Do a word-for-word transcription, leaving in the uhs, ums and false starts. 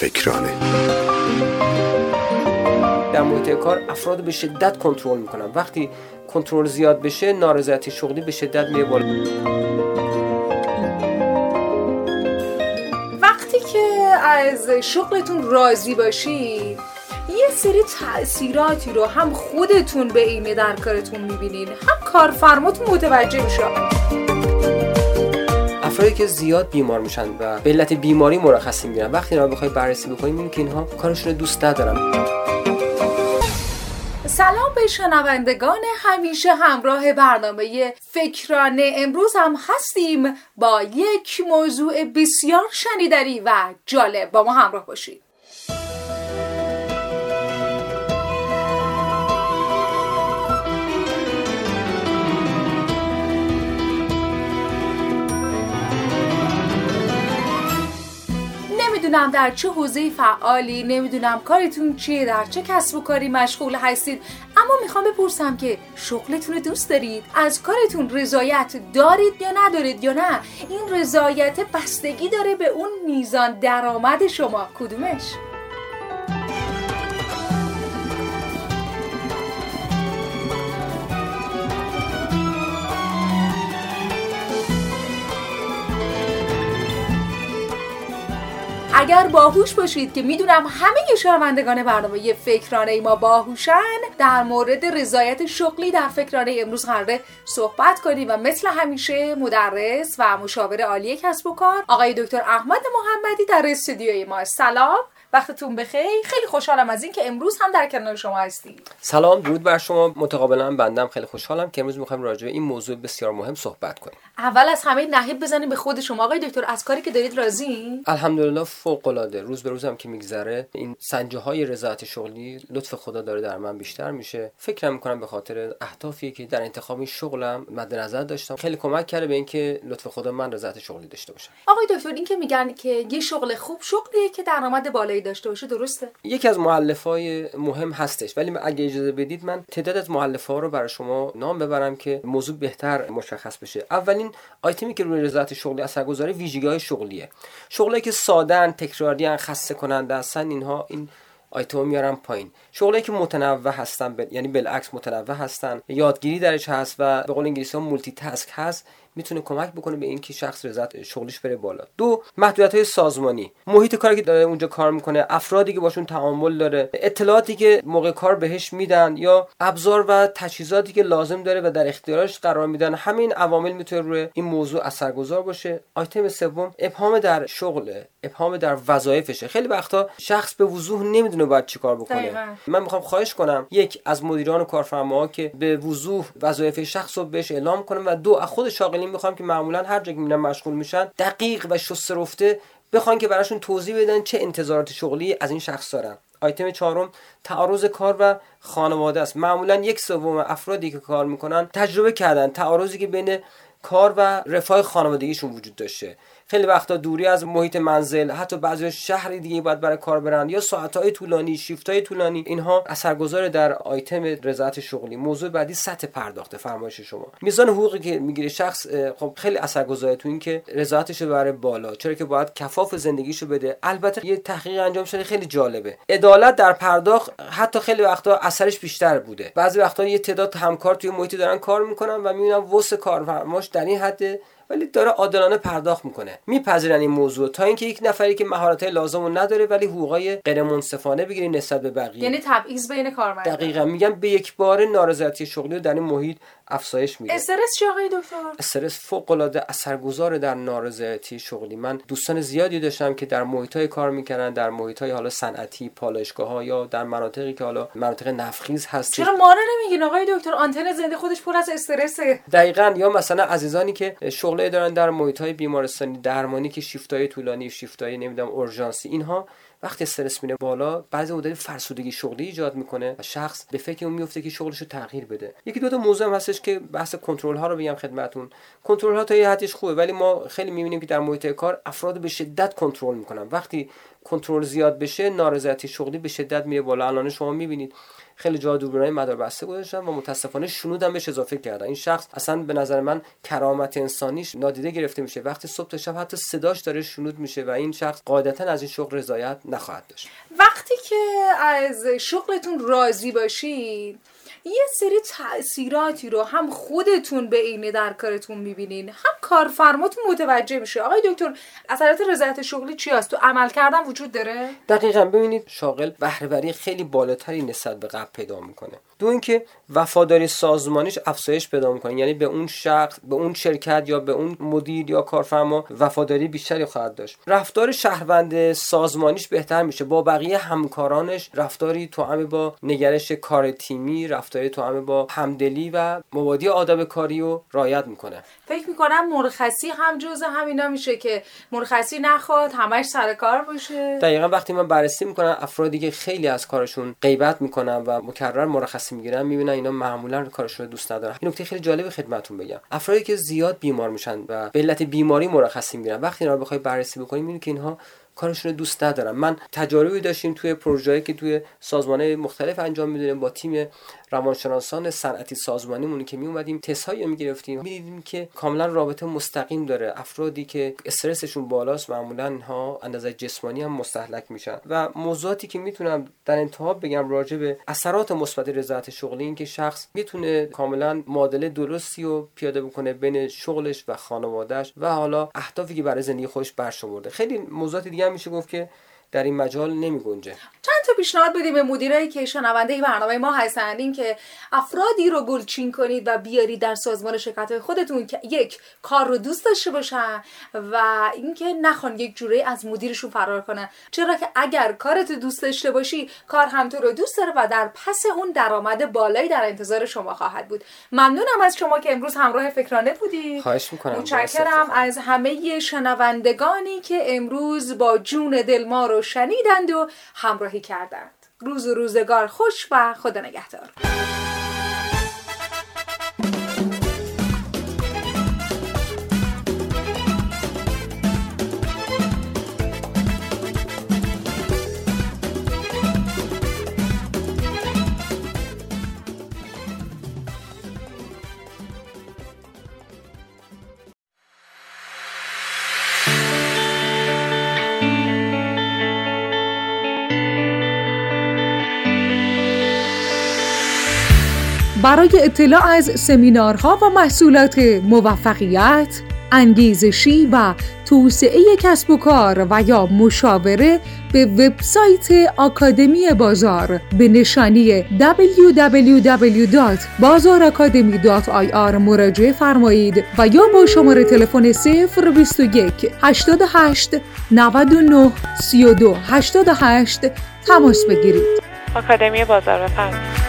فکرانه. در محیط کار افراد به شدت کنترل میکنن. وقتی کنترل زیاد بشه، نارضایتی شغلی به شدت میاد بالا. وقتی که از شغلتون راضی باشی، یه سری تأثیراتی رو هم خودتون به عینه در کارتون میبینین، هم کارفرماتون متوجه میشه. افرادی که زیاد بیمار میشن و به علت بیماری مرخصی میگیرن، وقتی اینا رو بخوای بررسی بکنیم میبینیم که اینها کارشون رو دوست ندارن. سلام به شنوندگان همیشه همراه برنامه فکرانه. امروز هم هستیم با یک موضوع بسیار شنیدنی و جالب. با ما همراه باشید. نمیدونم در چه حوزه‌ای فعالی، نمیدونم کارتون چیه، در چه کسب و کاری مشغول هستید، اما میخوام بپرسم که شغلتون رو دوست دارید؟ از کارتون رضایت دارید یا ندارید یا نه؟ این رضایت بستگی داره به اون میزان درآمد شما. کدومش؟ اگر باهوش باشید که میدونم همه شنوندگان برنامه فکرانه ما باهوشن، در مورد رضایت شغلی در فکرانه امروز قراره صحبت کنیم و مثل همیشه مدرس و مشاور عالی کسب و کار آقای دکتر احمد محمدی در استودیوی ما. سلام، وقتتون بخیر. خیلی خوشحالم از این که امروز هم در کنار شما هستیم. سلام، درود بر شما. متقابلا بندم خیلی خوشحالم که امروز می‌خوایم راجع به این موضوع بسیار مهم صحبت کنیم. اول از همه نهیب بزنیم به خود شما آقای دکتر. از کاری که دارید راضی؟ الحمدلله فوق‌العاده. روز به روزم که می‌گذره این سنجه‌های رضایت شغلی لطف خدا داره در من بیشتر میشه. فکر می‌کنم به خاطر اهدافی که در انتخاب شغلم مد نظر داشتم خیلی کمک کرده به اینکه لطف خدا من رضایت شغلی داشته باشم. آقای دکتر، این که میگن که یه شغل خوب شغلیه که درآمد بالایی داشته باشه درسته؟ یکی از مؤلفه‌های مهم هستش، ولی اگه اجازه بدید من تعداد از مؤلفه‌ها رو برای شما نام ببرم که موضوع بهتر مشخص بشه. اولین آیتمی که روی رضایت شغلی اثرگذاری ویژگی‌های شغلیه. شغلایی که ساده‌اند، تکراری‌اند، خسته کننده هستن، اینها این آیتم میارم پایین. شغلایی که متنوع هستن، بل... یعنی بالعکس متنوع هستن، یادگیری درش هست و به قول انگلیسی‌ها مولتی تاسک هست، میتونه کمک بکنه به اینکه شخص رضایت شغلیش بره بالا. دو، محدودیت‌های سازمانی. محیط کاری که داره اونجا کار میکنه، افرادی که باشون تعامل داره، اطلاعاتی که موقع کار بهش میدن یا ابزار و تجهیزاتی که لازم داره و در اختیارش قرار میدن، همین عوامل میتونه روی این موضوع اثرگذار باشه. آیتم سوم، ابهام در شغله، ابهام در وظایفشه. خیلی وقتا شخص به وضوح نمیدونه باید چیکار بکنه. دقیقا. من میخوام خواهش کنم یک از مدیران و کارفرماها که به وضوح وظایف شخص رو بهش اعلام کنه و دو، از خود شاغلین میخوام که معمولا هر جا که میبینن مشغول میشن دقیق و شسته رفته بخوان که براشون توضیح بدن چه انتظارات شغلی از این شخص دارن. آیتم چهارم، تعارض کار و خانواده است. معمولا یک سوم افرادی که کار میکنن تجربه کردن تعارضی که بین کار و رفاه خانوادگیشون وجود داشته. خیلی وقتا دوری از محیط منزل، حتی بعضی شهر دیگه باید برای کار برن، یا ساعت‌های طولانی، شیفت‌های طولانی، اینها اثرگذار در آیتم رضایت شغلی. موضوع بعدی، سطح پرداخته. فرمایش شما. میزان حقوقی که میگیره شخص خب خیلی اثرگذاره تو این که رضایتش بره بالا، چرا که باید کفاف زندگیشو بده. البته یه تحقیق انجام شده خیلی جالبه، عدالت در پرداخت حتی خیلی وقتا اثرش بیشتر بوده. بعضی وقتا یه تعداد همکار توی محیط دارن کار میکنن و میبینم وسع کارفرماش در این حده ولی داره عادلانه پرداخت میکنه، میپذیرن این موضوع، تا اینکه یک نفری که مهارت‌های لازم رو نداره ولی حقوقای غیر منصفانه بگیره نسبت به بقیه، یعنی تبعیض بین کارمند. دقیقاً میگم به یک بار نارضایتی شغلی رو در این محیط افزایش میده. استرس چی آقای دکتر؟ استرس فوق‌العاده اثرگذار در نارضایتی شغلی. من دوستان زیادی داشتم که در محیط‌های کار میکنن، در محیط‌های حالا صنعتی، پالایشگاه‌ها یا در مناطقی که حالا مناطق نفخیز هست. چرا ما رو نمیگین آقای دکتر؟ آنتن زنده خودش پر از استرسه. دقیقاً. یا مثلا عزیزانی که شغل دارن در محیط‌های بیمارستانی درمانی که شیفت‌های طولانی، شیفت‌های نمیدونم اورژانسی، اینها وقتی استرس میره بالا بعضی اوقات فرسودگی شغلی ایجاد میکنه و شخص به فکر اون میفته که شغلشو تغییر بده. یکی دو تا موضوع هم هستش که بحث کنترل ها رو بگم خدمتتون. کنترل ها تا یه حدش خوبه ولی ما خیلی میبینیم که در محیط کار افراد به شدت کنترل میکنن. وقتی کنترل زیاد بشه نارضایتی شغلی به شدت میره بالا. الان شما میبینید خیلی جا دوربینای مدار بسته گذاشتن و متاسفانه شنود هم بهش اضافه کردن. این شخص اصلا به نظر من کرامت انسانیش نادیده گرفته میشه. وقتی صبح تا شب حتی صداش داره شنود میشه و این شخص قاعدتا از این شغل رضایت نخواهد داشت. وقتی که از شغلتون راضی باشید، یه سری تأثیراتی رو هم خودتون به عینه در کارتون میبینین، هم کارفرماتون متوجه میشه. آقای دکتر، اثرات رضایت شغلی چی هست؟ تو عمل کردن وجود داره؟ دقیقاً. ببینید، شاغل بهره‌وری خیلی بالاتری نسبت به قبل پیدا میکنه. دو اینکه وفاداری سازمانیش افزایش پیدا میکنه، یعنی به اون شخص، به اون شرکت یا به اون مدیر یا کارفرما وفاداری بیشتری خواهد داشت. رفتار شهروند سازمانیش بهتر میشه، با بقیه همکارانش رفتاری توأم با نگرش کار تیمی، رفتاری توأم با همدلی و مبادی آداب کاری رو رعایت میکنه. فکر میکنم مرخصی هم جزء همینا میشه که مرخصی نخواد، همش سر کار باشه. دقیقاً. وقتی من بررسی میکنم افرادی که خیلی از کارشون غیبت میکنن و مکرر مرخصی میگیرن، میبینن اینا معمولا کارشون رو دوست ندارن. این نکته خیلی جالب خدمتتون بگم. افرادی که زیاد بیمار میشن و به علت بیماری مرخصی میگیرن، وقتی اینا رو بخوای بررسی بکنی میبینی که اینها کارشون رو دوست ندارن. من تجاربی داشتیم توی پروژه‌ای که توی سازمان‌های مختلف انجام میدادیم با تیم روانشناسان صنعتی سازمانیمون که می اومدیم تست‌هایی می‌گرفتیم، می‌دیدیم که کاملا رابطه مستقیم داره. افرادی که استرسشون بالاست معمولاً اینها اندازه جسمانی هم مستهلک میشن. و موضوعاتی که میتونم در انتها بگم راجع به اثرات مثبت رضایت شغلی، این که شخص میتونه کاملا معادله درستی رو پیاده بکنه بین شغلش و خانواده‌اش و حالا اهدافی که برای زندگی خودش برشمرده. خیلی موضوعات دیگه هم میشه گفت که در این مجال نمی‌گنجه. چند تا پیشنهاد بدیم به مدیرایی که شنونده برنامه ما هستند، این که افرادی رو گلچین کنید و بیارید در سازمان شرکت خودتون که یک، کار رو دوست داشته باشن و اینکه نخوان یک جوری از مدیرشون فرار کنن، چرا که اگر کارت دوست داشته باشی، کار هم تو رو دوست داره و در پس اون درآمد بالایی در انتظار شما خواهد بود. ممنونم از شما که امروز همراه فکرانه بودید. خواهش می‌کنم. متشکرم از همه شنوندگانی که امروز با جون دل ما رو شنیدند و همراهی کردند. روز و روزگار خوش و خدا نگهدار. برای اطلاع از سمینارها و محصولات موفقیت، انگیزشی و توسعه کسب و کار و یا مشاوره به وبسایت آکادمی بازار به نشانی دبلیو دبلیو دبلیو دات بازار آکادمی دات آی آر مراجعه فرمایید و یا با شماره تلفن صفر بیست و یک هشتاد و هشت نود و نه سی و دو هشتاد و هشت تماس بگیرید. آکادمی بازار بفرمایید.